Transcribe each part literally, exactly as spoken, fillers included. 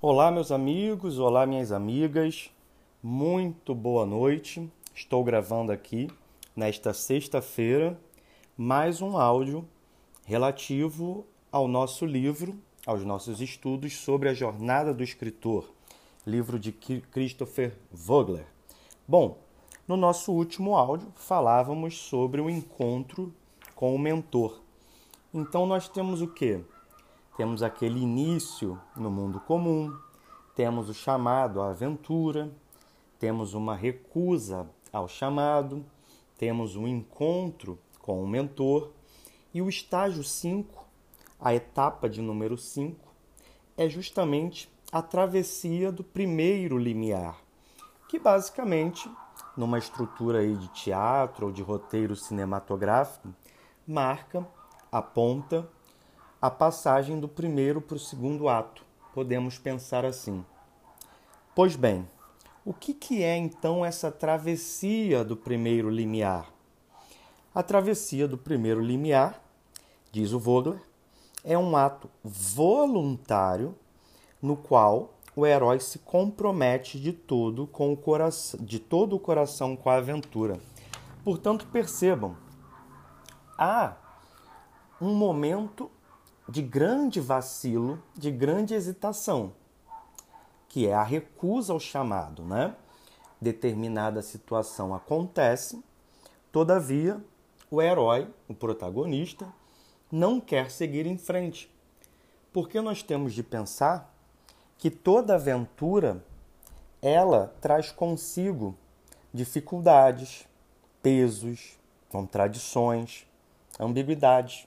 Olá, meus amigos, olá, minhas amigas, muito boa noite. Estou gravando aqui, nesta sexta-feira, mais um áudio relativo ao nosso livro, aos nossos estudos sobre a Jornada do Escritor, livro de Christopher Vogler. Bom, no nosso último áudio falávamos sobre o encontro com o mentor. Então nós temos o quê? Temos aquele início no mundo comum, temos o chamado à aventura, temos uma recusa ao chamado, temos um encontro com o mentor e o estágio cinco, a etapa de número cinco, é justamente a travessia do primeiro limiar, que basicamente, numa estrutura aí de teatro ou de roteiro cinematográfico, marca, aponta a passagem do primeiro para o segundo ato, podemos pensar assim. Pois bem, o que, que é então essa travessia do primeiro limiar? A travessia do primeiro limiar, diz o Vogler, é um ato voluntário no qual o herói se compromete de todo, com o coração, de todo o coração com a aventura. Portanto, percebam, há um momento de grande vacilo, de grande hesitação, que é a recusa ao chamado, né? Determinada situação acontece, todavia, o herói, o protagonista, não quer seguir em frente. Porque nós temos de pensar que toda aventura, ela traz consigo dificuldades, pesos, contradições, ambiguidades.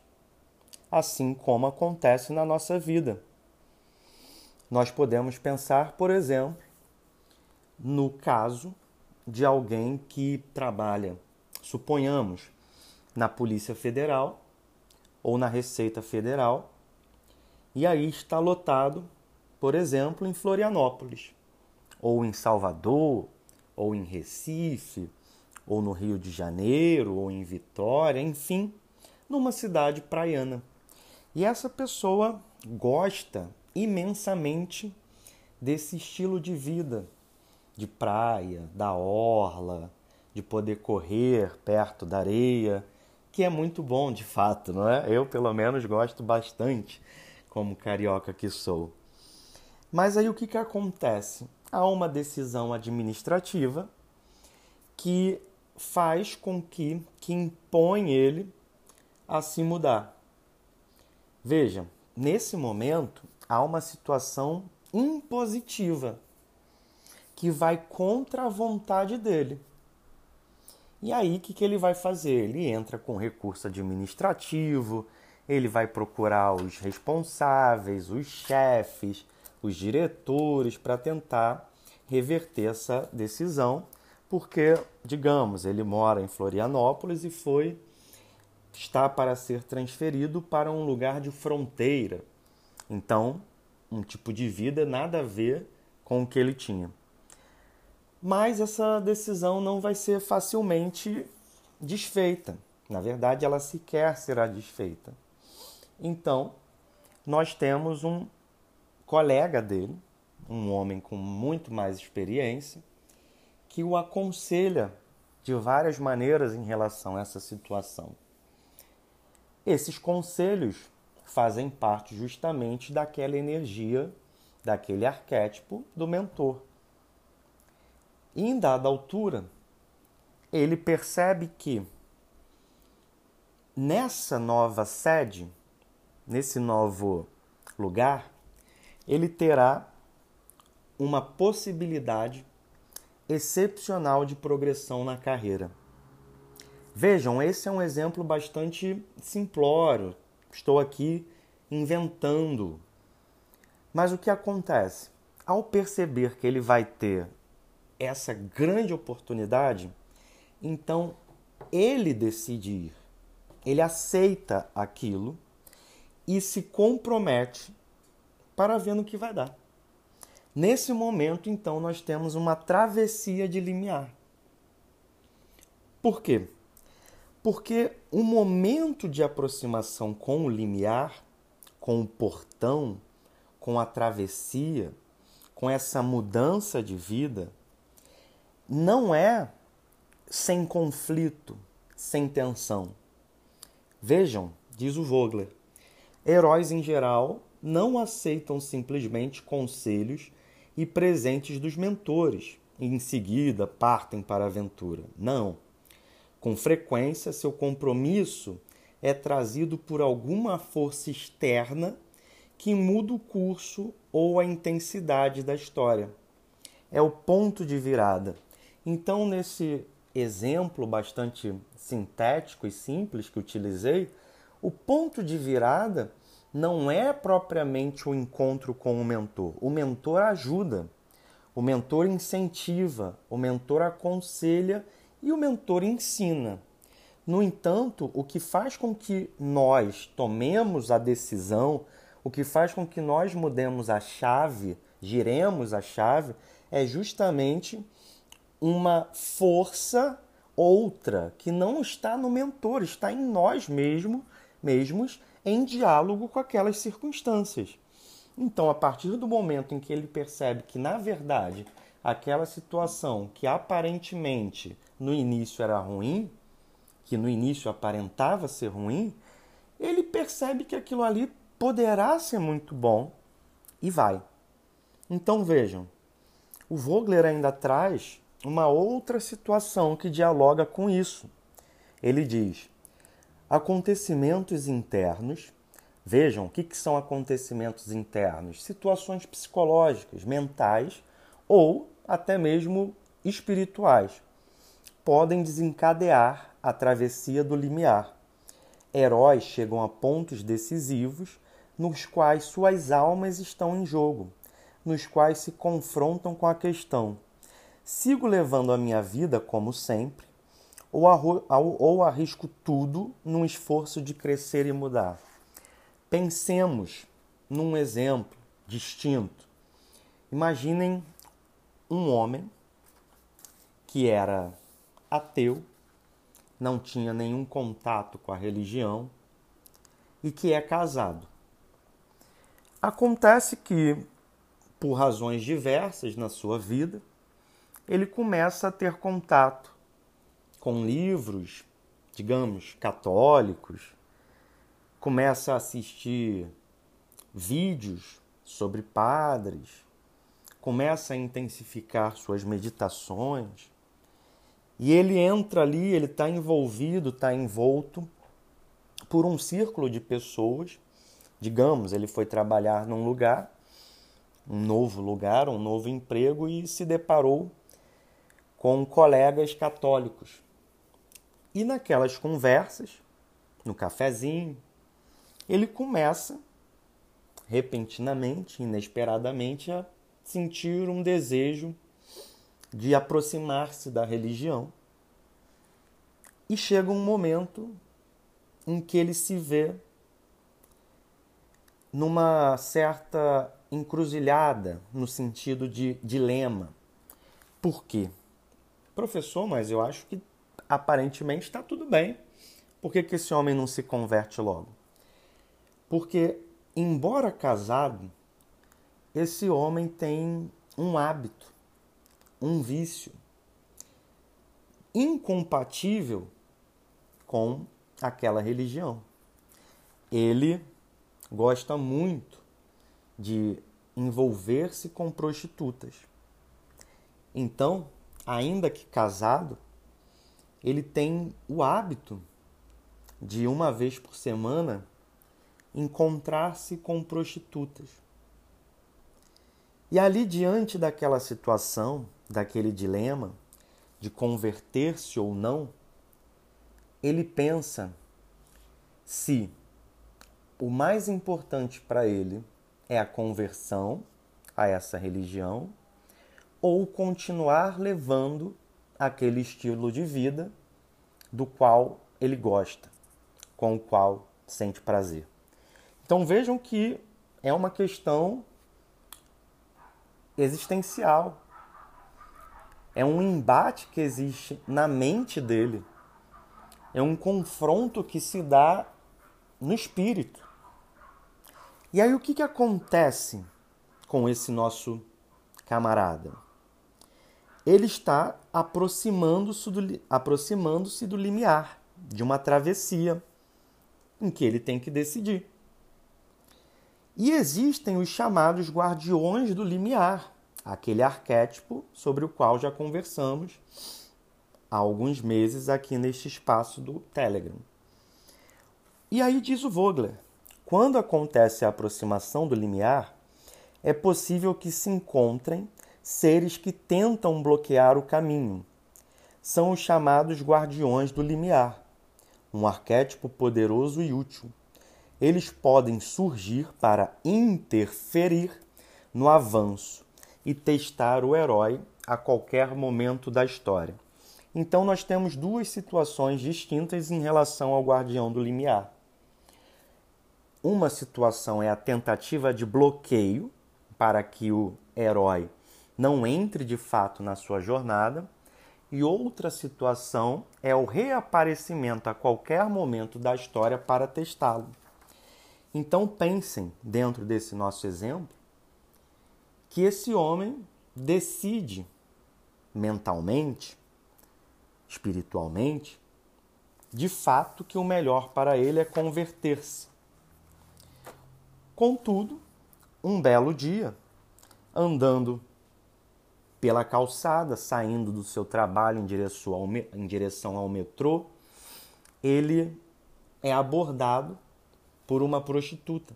Assim como acontece na nossa vida. Nós podemos pensar, por exemplo, no caso de alguém que trabalha, suponhamos, na Polícia Federal ou na Receita Federal, e aí está lotado, por exemplo, em Florianópolis, ou em Salvador, ou em Recife, ou no Rio de Janeiro, ou em Vitória, enfim, numa cidade praiana. E essa pessoa gosta imensamente desse estilo de vida, de praia, da orla, de poder correr perto da areia, que é muito bom de fato, não é? Eu, pelo menos, gosto bastante, como carioca que sou. Mas aí o que, que acontece? Há uma decisão administrativa que faz com que, que impõe ele a se mudar. Vejam, nesse momento há uma situação impositiva que vai contra a vontade dele. E aí o que, que ele vai fazer? Ele entra com recurso administrativo, ele vai procurar os responsáveis, os chefes, os diretores para tentar reverter essa decisão, porque, digamos, ele mora em Florianópolis e foi... está para ser transferido para um lugar de fronteira. Então, um tipo de vida nada a ver com o que ele tinha. Mas essa decisão não vai ser facilmente desfeita. Na verdade, ela sequer será desfeita. Então, nós temos um colega dele, um homem com muito mais experiência, que o aconselha de várias maneiras em relação a essa situação. Esses conselhos fazem parte justamente daquela energia, daquele arquétipo do mentor. E em dada altura, ele percebe que nessa nova sede, nesse novo lugar, ele terá uma possibilidade excepcional de progressão na carreira. Vejam, esse é um exemplo bastante simplório, estou aqui inventando. Mas o que acontece? Ao perceber que ele vai ter essa grande oportunidade, então ele decide ir, ele aceita aquilo e se compromete para ver no que vai dar. Nesse momento, então, nós temos uma travessia de limiar. Por quê? Porque o momento de aproximação com o limiar, com o portão, com a travessia, com essa mudança de vida, não é sem conflito, sem tensão. Vejam, diz o Vogler, heróis em geral não aceitam simplesmente conselhos e presentes dos mentores e em seguida partem para a aventura. Não. Com frequência, seu compromisso é trazido por alguma força externa que muda o curso ou a intensidade da história. É o ponto de virada. Então, nesse exemplo bastante sintético e simples que utilizei, o ponto de virada não é propriamente o encontro com o mentor. O mentor ajuda, o mentor incentiva, o mentor aconselha e o mentor ensina. No entanto, o que faz com que nós tomemos a decisão, o que faz com que nós mudemos a chave, giremos a chave, é justamente uma força outra que não está no mentor, está em nós mesmo, mesmos, em diálogo com aquelas circunstâncias. Então, a partir do momento em que ele percebe que, na verdade, aquela situação que aparentemente no início era ruim, que no início aparentava ser ruim, ele percebe que aquilo ali poderá ser muito bom e vai. Então, vejam, o Vogler ainda traz uma outra situação que dialoga com isso. Ele diz: acontecimentos internos, vejam o que, que são acontecimentos internos, situações psicológicas, mentais ou até mesmo espirituais, podem desencadear a travessia do limiar. Heróis chegam a pontos decisivos nos quais suas almas estão em jogo, nos quais se confrontam com a questão: sigo levando a minha vida como sempre, ou arrisco tudo num esforço de crescer e mudar? Pensemos num exemplo distinto. Imaginem um homem que era ateu, não tinha nenhum contato com a religião e que é casado. Acontece que, por razões diversas na sua vida, ele começa a ter contato com livros, digamos, católicos, começa a assistir vídeos sobre padres, começa a intensificar suas meditações, e ele entra ali, ele está envolvido, está envolto por um círculo de pessoas. Digamos, ele foi trabalhar num lugar, um novo lugar, um novo emprego, e se deparou com colegas católicos. E naquelas conversas, no cafezinho, ele começa, repentinamente, inesperadamente, a sentir um desejo de aproximar-se da religião. E chega um momento em que ele se vê numa certa encruzilhada, no sentido de dilema. Por quê? Professor, mas eu acho que aparentemente está tudo bem. Por que que esse homem não se converte logo? Porque, embora casado, esse homem tem um hábito, um vício, incompatível com aquela religião. Ele gosta muito de envolver-se com prostitutas. Então, ainda que casado, ele tem o hábito de, uma vez por semana, encontrar-se com prostitutas. E ali, diante daquela situação, daquele dilema de converter-se ou não, ele pensa se o mais importante para ele é a conversão a essa religião ou continuar levando aquele estilo de vida do qual ele gosta, com o qual sente prazer. Então vejam que é uma questão existencial. É um embate que existe na mente dele. É um confronto que se dá no espírito. E aí o que, que acontece com esse nosso camarada. Ele está aproximando-se do, aproximando-se do limiar, de uma travessia em que ele tem que decidir. E existem os chamados guardiões do limiar, aquele arquétipo sobre o qual já conversamos há alguns meses aqui neste espaço do Telegram. E aí diz o Vogler, quando acontece a aproximação do limiar, é possível que se encontrem seres que tentam bloquear o caminho. São os chamados guardiões do limiar, um arquétipo poderoso e útil. Eles podem surgir para interferir no avanço e testar o herói a qualquer momento da história. Então, nós temos duas situações distintas em relação ao guardião do limiar. Uma situação é a tentativa de bloqueio para que o herói não entre de fato na sua jornada. E outra situação é o reaparecimento a qualquer momento da história para testá-lo. Então, pensem, dentro desse nosso exemplo, que esse homem decide mentalmente, espiritualmente, de fato que o melhor para ele é converter-se. Contudo, um belo dia, andando pela calçada, saindo do seu trabalho em direção ao, em direção ao metrô, ele é abordado por uma prostituta,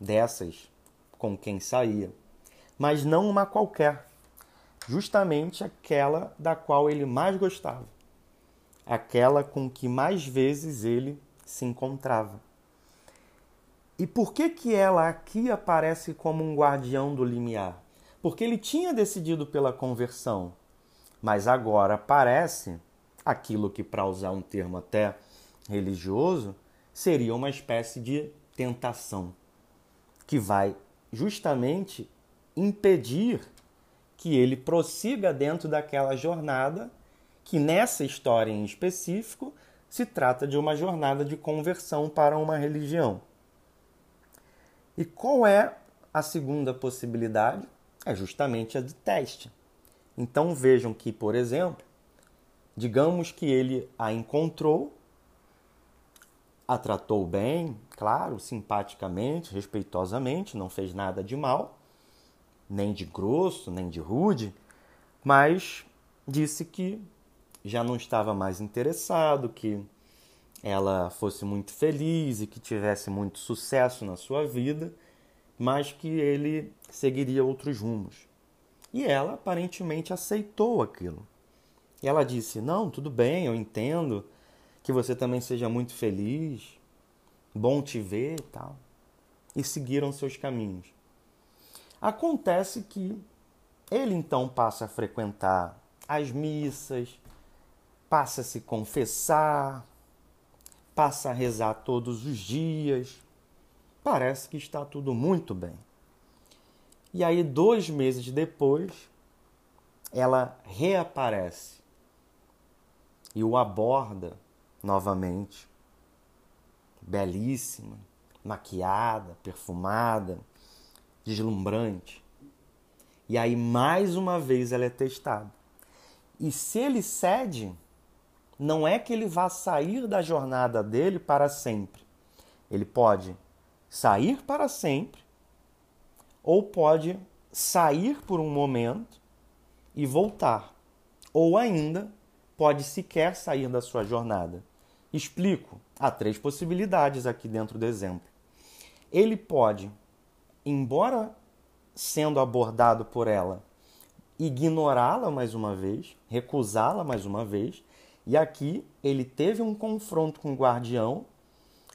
dessas com quem saía, mas não uma qualquer, justamente aquela da qual ele mais gostava. Aquela com que mais vezes ele se encontrava. E por que que ela aqui aparece como um guardião do limiar? Porque ele tinha decidido pela conversão, mas agora aparece aquilo que, para usar um termo até religioso, seria uma espécie de tentação, que vai justamente impedir que ele prossiga dentro daquela jornada que nessa história em específico se trata de uma jornada de conversão para uma religião. E qual é a segunda possibilidade? É justamente a de teste. Então vejam que, por exemplo, digamos que ele a encontrou, a tratou bem, claro, simpaticamente, respeitosamente, não fez nada de mal, nem de grosso, nem de rude, mas disse que já não estava mais interessado, que ela fosse muito feliz e que tivesse muito sucesso na sua vida, mas que ele seguiria outros rumos. E ela aparentemente aceitou aquilo. E ela disse, não, tudo bem, eu entendo, que você também seja muito feliz, bom te ver e tal. E seguiram seus caminhos. Acontece que ele então passa a frequentar as missas, passa a se confessar, passa a rezar todos os dias. Parece que está tudo muito bem. E aí, dois meses depois, ela reaparece e o aborda novamente. Belíssima, maquiada, perfumada, deslumbrante. E aí, mais uma vez, ela é testada. E se ele cede, não é que ele vá sair da jornada dele para sempre. Ele pode sair para sempre ou pode sair por um momento e voltar. Ou ainda, pode sequer sair da sua jornada. Explico. Há três possibilidades aqui dentro do exemplo. Ele pode, embora sendo abordado por ela, ignorá-la mais uma vez, recusá-la mais uma vez. E aqui ele teve um confronto com o guardião,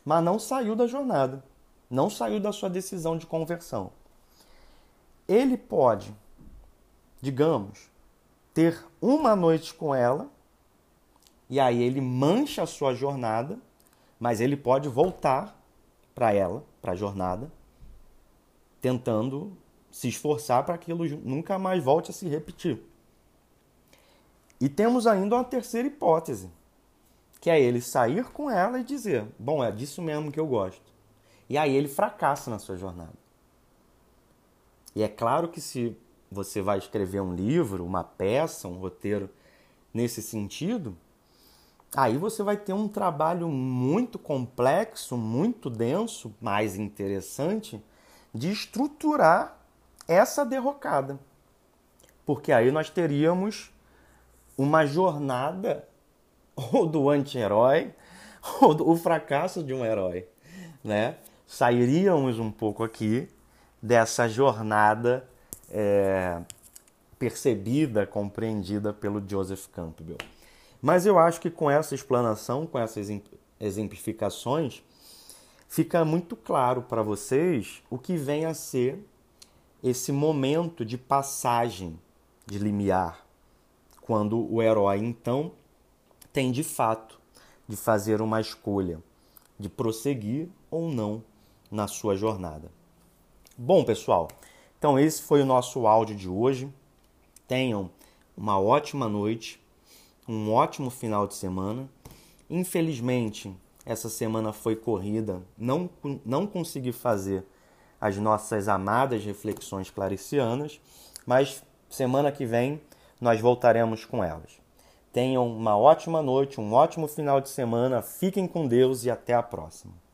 mas não saiu da jornada, não saiu da sua decisão de conversão. Ele pode, digamos, ter uma noite com ela, e aí ele mancha a sua jornada, mas ele pode voltar para ela, para a jornada, tentando se esforçar para que aquilo nunca mais volte a se repetir. E temos ainda uma terceira hipótese, que é ele sair com ela e dizer, bom, é disso mesmo que eu gosto. E aí ele fracassa na sua jornada. E é claro que se você vai escrever um livro, uma peça, um roteiro nesse sentido, aí você vai ter um trabalho muito complexo, muito denso, mais interessante, de estruturar essa derrocada. Porque aí nós teríamos uma jornada ou do anti-herói ou do fracasso de um herói, né? Sairíamos um pouco aqui dessa jornada é, percebida, compreendida pelo Joseph Campbell. Mas eu acho que com essa explanação, com essas exemplificações, fica muito claro para vocês o que vem a ser esse momento de passagem de limiar, quando o herói, então, tem de fato de fazer uma escolha de prosseguir ou não na sua jornada. Bom, pessoal, então esse foi o nosso áudio de hoje. Tenham uma ótima noite, um ótimo final de semana. Infelizmente, essa semana foi corrida, não, não consegui fazer as nossas amadas reflexões claricianas, mas semana que vem nós voltaremos com elas. Tenham uma ótima noite, um ótimo final de semana, fiquem com Deus e até a próxima.